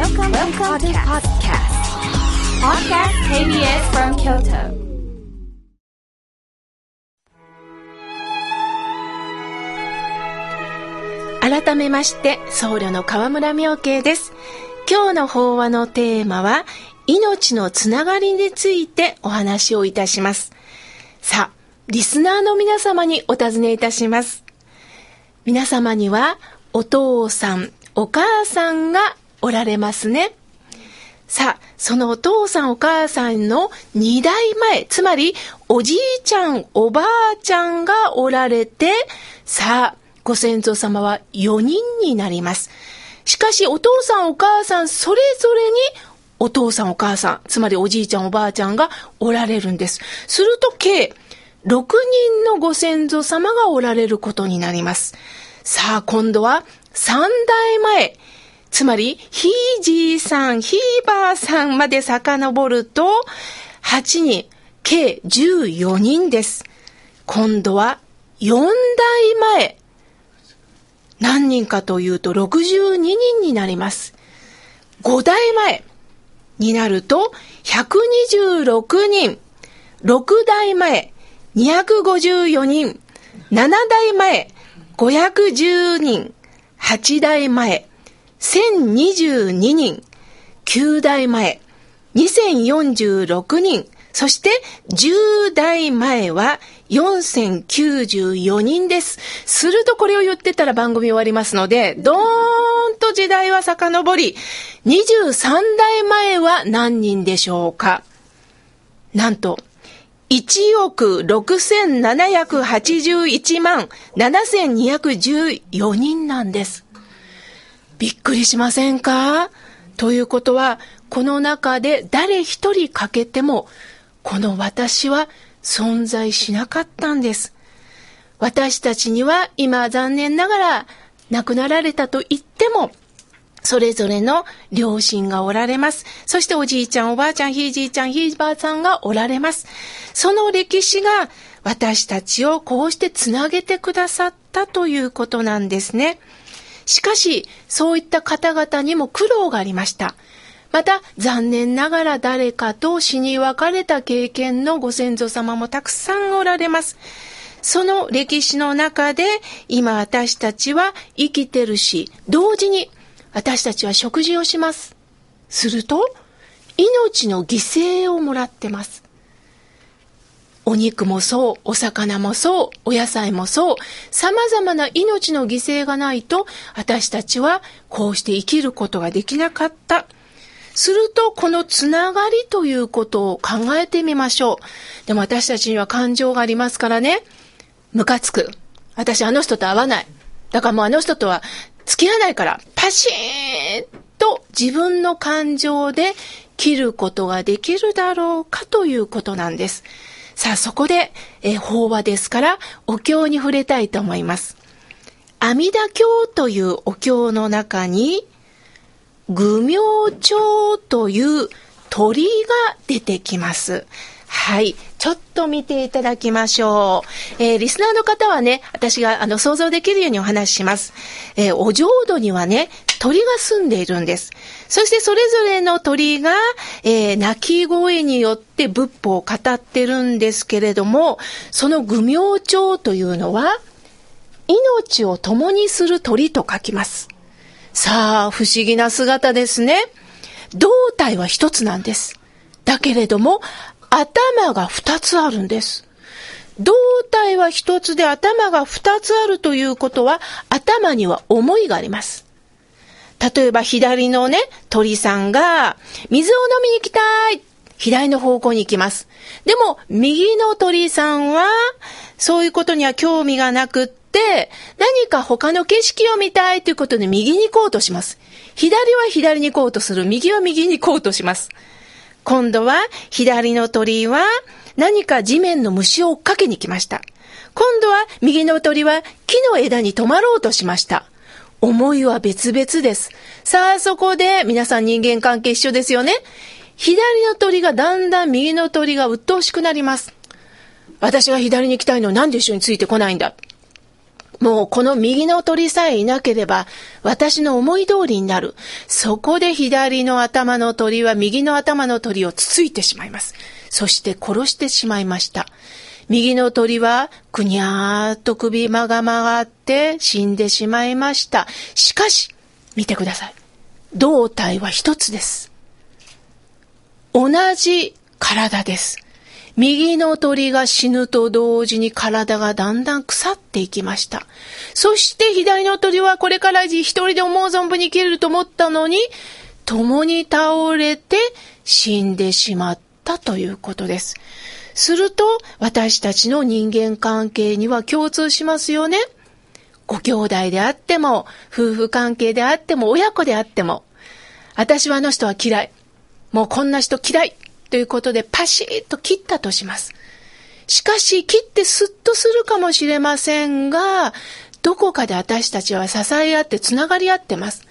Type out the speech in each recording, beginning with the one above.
Welcome to the podcast. Podcast KBS from Kyoto. 改めまして、僧侶の河村妙慶です。今日の法話のテーマは、命のつながりについてお話をいたします。さあ、リスナーの皆様にお尋ねいたします。皆様には、お父さん、お母さんがおられますね。さあ、そのお父さんお母さんの2代前、つまりおじいちゃんおばあちゃんがおられて、さあご先祖様は4人になります。しかしお父さんお母さんそれぞれにお父さんお母さん、つまりおじいちゃんおばあちゃんがおられるんです。すると計6人のご先祖様がおられることになります。さあ今度は3代前、つまりひいじいさんひいばあさんまで遡ると8人、計14人です。今度は4代前、何人かというと62人になります。5代前になると126人、6代前254人、7代前510人、8代前1022人、9代前2046人、そして10代前は4094人です。するとこれを言ってたら番組終わりますので、どーんと時代は遡り、23代前は何人でしょうか。なんと1億6781万7214人なんです。びっくりしませんか？ということは、この中で誰一人欠けても、この私は存在しなかったんです。私たちには今残念ながら亡くなられたと言っても、それぞれの両親がおられます。そしておじいちゃん、おばあちゃん、ひいじいちゃん、ひいばあさんがおられます。その歴史が私たちをこうしてつなげてくださったということなんですね。しかし、そういった方々にも苦労がありました。また、残念ながら誰かと死に別れた経験のご先祖様もたくさんおられます。その歴史の中で、今私たちは生きてるし、同時に私たちは食事をします。すると、命の犠牲をもらってます。お肉もそう、お魚もそう、お野菜もそう、様々な命の犠牲がないと、私たちはこうして生きることができなかった。すると、このつながりということを考えてみましょう。でも私たちには感情がありますからね。ムカつく。私あの人と会わない。だからもうあの人とは付き合わないから、パシーンと自分の感情で切ることができるだろうかということなんです。さあそこで、法話ですからお経に触れたいと思います。阿弥陀経というお経の中に愚明鳥という鳥が出てきます。はい、ちょっと見ていただきましょう。リスナーの方はね、私が想像できるようにお話しします。お浄土にはね、鳥が住んでいるんです。そしてそれぞれの鳥が、鳴き声によって仏法を語ってるんですけれども、その愚明鳥というのは命を共にする鳥と書きます。さあ不思議な姿ですね。胴体は一つなんです。だけれども頭が二つあるんです。胴体は一つで頭が二つあるということは、頭には思いがあります。例えば左のね、鳥さんが水を飲みに行きたい、左の方向に行きます。でも右の鳥さんはそういうことには興味がなくって、何か他の景色を見たいということで右に行こうとします。左は左に行こうとする、右は右に行こうとします。今度は左の鳥は何か地面の虫を追っかけに来ました。今度は右の鳥は木の枝に止まろうとしました。思いは別々です。さあそこで皆さん人間関係一緒ですよね。左の鳥がだんだん右の鳥が鬱陶しくなります。私が左に行きたいのになんで一緒についてこないんだ。もうこの右の鳥さえいなければ私の思い通りになる。そこで左の頭の鳥は右の頭の鳥をつついてしまいます。そして殺してしまいました。右の鳥はくにゃーっと首が曲がって死んでしまいました。しかし、見てください。胴体は一つです。同じ体です。右の鳥が死ぬと同時に体がだんだん腐っていきました。そして左の鳥はこれから一人で思う存分に生きれると思ったのに、共に倒れて死んでしまったということです。すると私たちの人間関係には共通しますよね。ご兄弟であっても、夫婦関係であっても、親子であっても、私はあの人は嫌い。もうこんな人嫌いということでパシッと切ったとします。しかし切ってスッとするかもしれませんが、どこかで私たちは支え合ってつながり合ってます。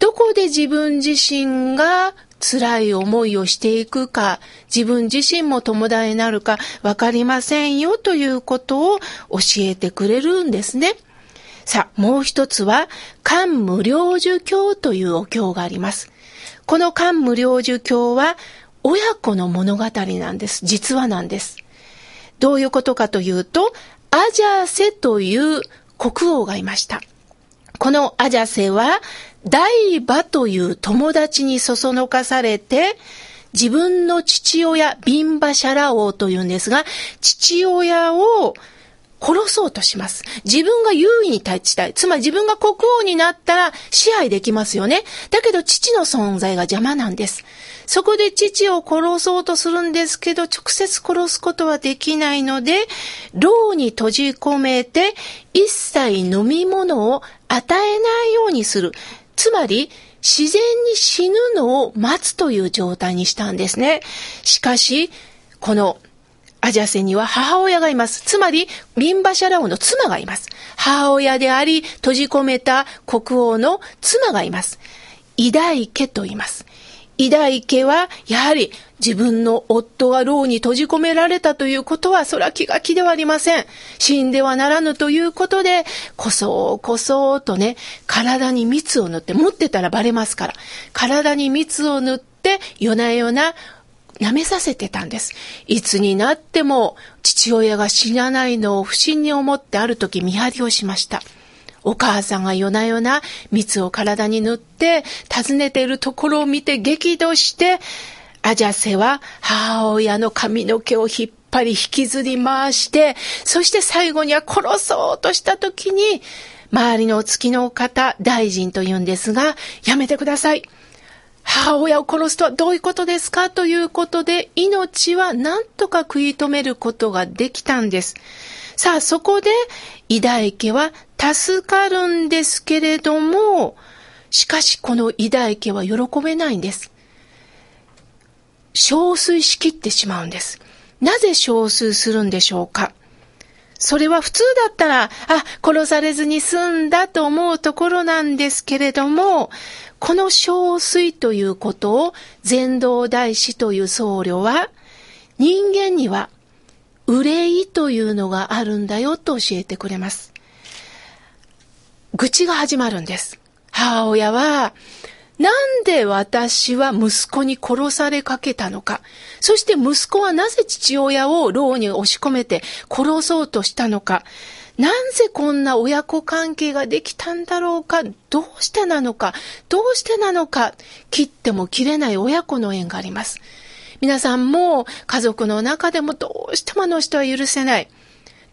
どこで自分自身が辛い思いをしていくか、自分自身も友達になるかわかりませんよということを教えてくれるんですね。さあ、もう一つは漢無量寿経というお経があります。この漢無量寿経は親子の物語なんです。実話なんです。どういうことかというと、アジャセという国王がいました。このアジャセは、大馬という友達にそそのかされて、自分の父親、ビンバシャラ王というんですが、父親を殺そうとします。自分が優位に立ちたい。つまり自分が国王になったら支配できますよね。だけど父の存在が邪魔なんです。そこで父を殺そうとするんですけど、直接殺すことはできないので、牢に閉じ込めて一切飲み物を与えないようにする。つまり自然に死ぬのを待つという状態にしたんですね。しかし、このアジャセには母親がいます。つまり、ビンバシャラ王の妻がいます。母親であり、閉じ込めた国王の妻がいます。イダイケと言います。イダイケは、やはり自分の夫が牢に閉じ込められたということは、そら気が気ではありません。死んではならぬということで、こそこそとね、体に蜜を塗って、持ってたらバレますから、体に蜜を塗って、夜な夜な、舐めさせてたんです。いつになっても父親が死なないのを不審に思って、ある時見張りをしました。お母さんが夜な夜な蜜を体に塗って訪ねているところを見て激怒して、アジャセは母親の髪の毛を引っ張り引きずり回して、そして最後には殺そうとした時に、周りのお付きの方、大臣というんですが、やめてください。母親を殺すとはどういうことですかということで、命はなんとか食い止めることができたんです。さあ、そこでイダイケは助かるんですけれども、しかしこのイダイケは喜べないんです。憔悴しきってしまうんです。なぜ憔悴するんでしょうか。それは普通だったら、殺されずに済んだと思うところなんですけれども、この憔悴ということを禅道大師という僧侶は、人間には憂いというのがあるんだよと教えてくれます。愚痴が始まるんです。母親は、なんで私は息子に殺されかけたのか。そして息子はなぜ父親を牢に押し込めて殺そうとしたのか。なぜこんな親子関係ができたんだろうか。どうしてなのか。切っても切れない親子の縁があります。皆さんも家族の中でも、どうしてもあの人は許せない。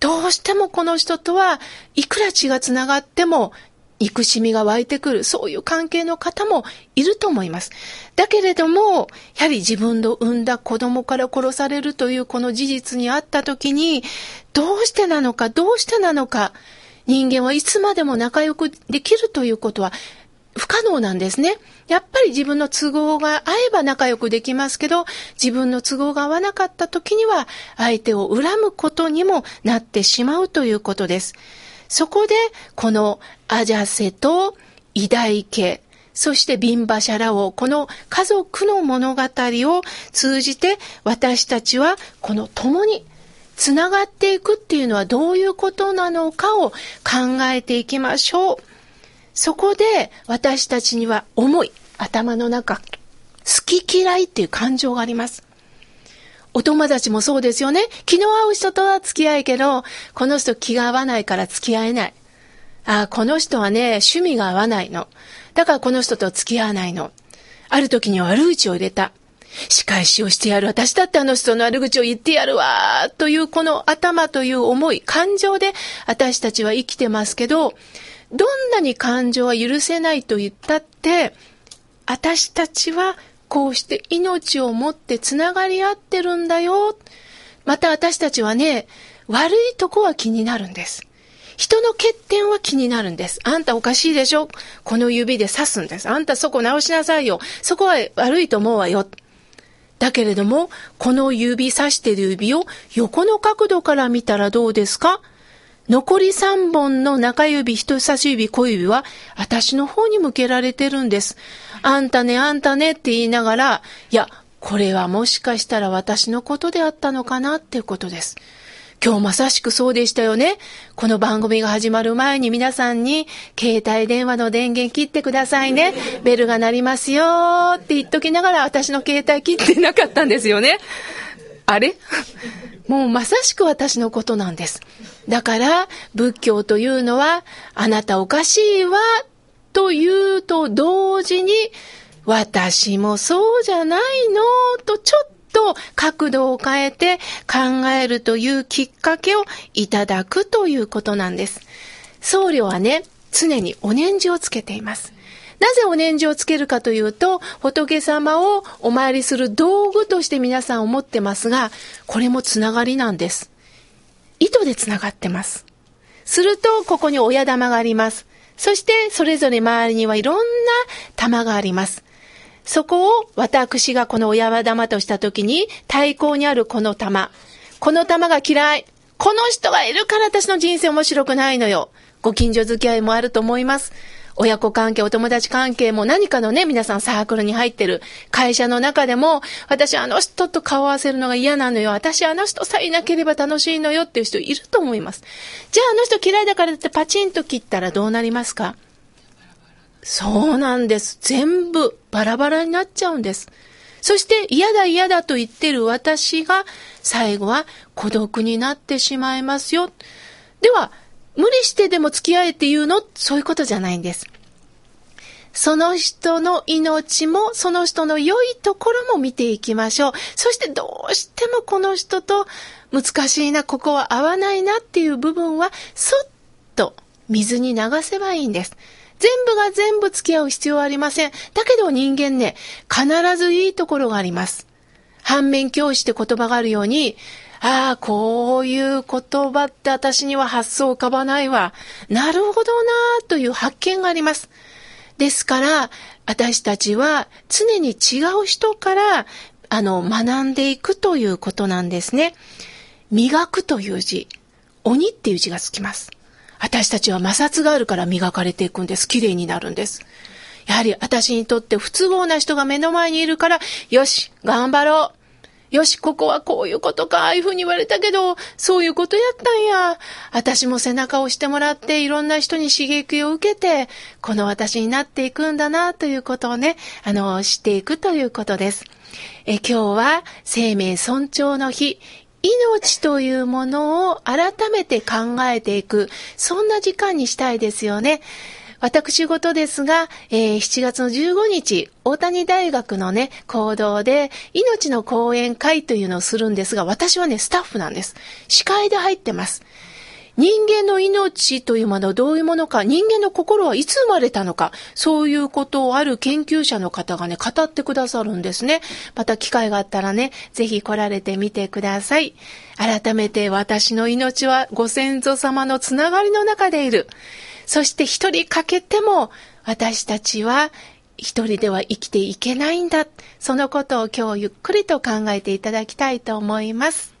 どうしてもこの人とはいくら血がつながっても、憎しみが湧いてくる、そういう関係の方もいると思います。だけれども、やはり自分の産んだ子供から殺されるというこの事実にあったときに、どうしてなのか、人間はいつまでも仲良くできるということは不可能なんですね。やっぱり自分の都合が合えば仲良くできますけど、自分の都合が合わなかったときには、相手を恨むことにもなってしまうということです。そこで、このアジャセとイダイケ、そしてビンバシャラ王、この家族の物語を通じて、私たちはこの共につながっていくっていうのはどういうことなのかを考えていきましょう。そこで私たちには思い、頭の中、好き嫌いっていう感情があります。お友達もそうですよね。昨日会う人とは付き合いけど、この人気が合わないから付き合えない。ああ、この人はね、趣味が合わないの。だからこの人と付き合わないの。ある時に悪口を入れた。仕返しをしてやる。私だってあの人の悪口を言ってやるわ。というこの頭という思い、感情で私たちは生きてますけど、どんなに感情は許せないと言ったって、私たちはこうして命を持ってつながり合ってるんだよ。また私たちはね、悪いとこは気になるんです。人の欠点は気になるんです。あんたおかしいでしょ。この指で刺すんです。あんたそこ直しなさいよ。そこは悪いと思うわよ。だけれども、この指、刺してる指を横の角度から見たらどうですか？残り3本の中指、人差し指、小指は私の方に向けられてるんです。あんたね、あんたねって言いながら、いや、これはもしかしたら私のことであったのかなっていうことです。今日まさしくそうでしたよね。この番組が始まる前に皆さんに携帯電話の電源切ってくださいね。ベルが鳴りますよって言っときながら私の携帯切ってなかったんですよね。あれ？もうまさしく私のことなんです。だから仏教というのはあなたおかしいわというと同時に私もそうじゃないのとちょっと角度を変えて考えるというきっかけをいただくということなんです。僧侶はね、常にお念じをつけています。なぜお念じをつけるかというと、仏様をお参りする道具として皆さん思ってますが、これもつながりなんです。糸でつながってます。すると、ここに親玉があります。そして、それぞれ周りにはいろんな玉があります。そこを私がこの親玉としたときに、対抗にあるこの玉。この玉が嫌い。この人がいるから私の人生面白くないのよ。ご近所付き合いもあると思います。親子関係、お友達関係も何かのね、皆さんサークルに入ってる会社の中でも、私あの人と顔合わせるのが嫌なのよ。私あの人さえいなければ楽しいのよっていう人いると思います。じゃああの人嫌いだからってパチンと切ったらどうなりますか？そうなんです。全部バラバラになっちゃうんです。そして嫌だ嫌だと言ってる私が最後は孤独になってしまいますよ。では、無理してでも付き合えっていうの？そういうことじゃないんです。その人の命も、その人の良いところも見ていきましょう。そしてどうしてもこの人と難しいな、ここは合わないなっていう部分は、そっと水に流せばいいんです。全部が全部付き合う必要はありません。だけど人間ね、必ずいいところがあります。反面教師って言葉があるように、ああ、こういう言葉って私には発想浮かばないわ。なるほどなあという発見があります。ですから、私たちは常に違う人から学んでいくということなんですね。磨くという字、鬼っていう字がつきます。私たちは摩擦があるから磨かれていくんです。綺麗になるんです。やはり私にとって不都合な人が目の前にいるから、よし、頑張ろう。よし、ここはこういうことか、ああいうふうに言われたけど、そういうことやったんや。私も背中を押してもらって、いろんな人に刺激を受けて、この私になっていくんだな、ということをね、知っていくということです。今日は、生命尊重の日、命というものを改めて考えていく、そんな時間にしたいですよね。私事ですが、7月の15日、大谷大学のね、講堂で、命の講演会というのをするんですが、私はね、スタッフなんです。司会で入ってます。人間の命というものはどういうものか、人間の心はいつ生まれたのか、そういうことをある研究者の方がね、語ってくださるんですね。また機会があったらね、ぜひ来られてみてください。改めて私の命はご先祖様のつながりの中でいる。そして一人欠けても私たちは一人では生きていけないんだ。そのことを今日ゆっくりと考えていただきたいと思います。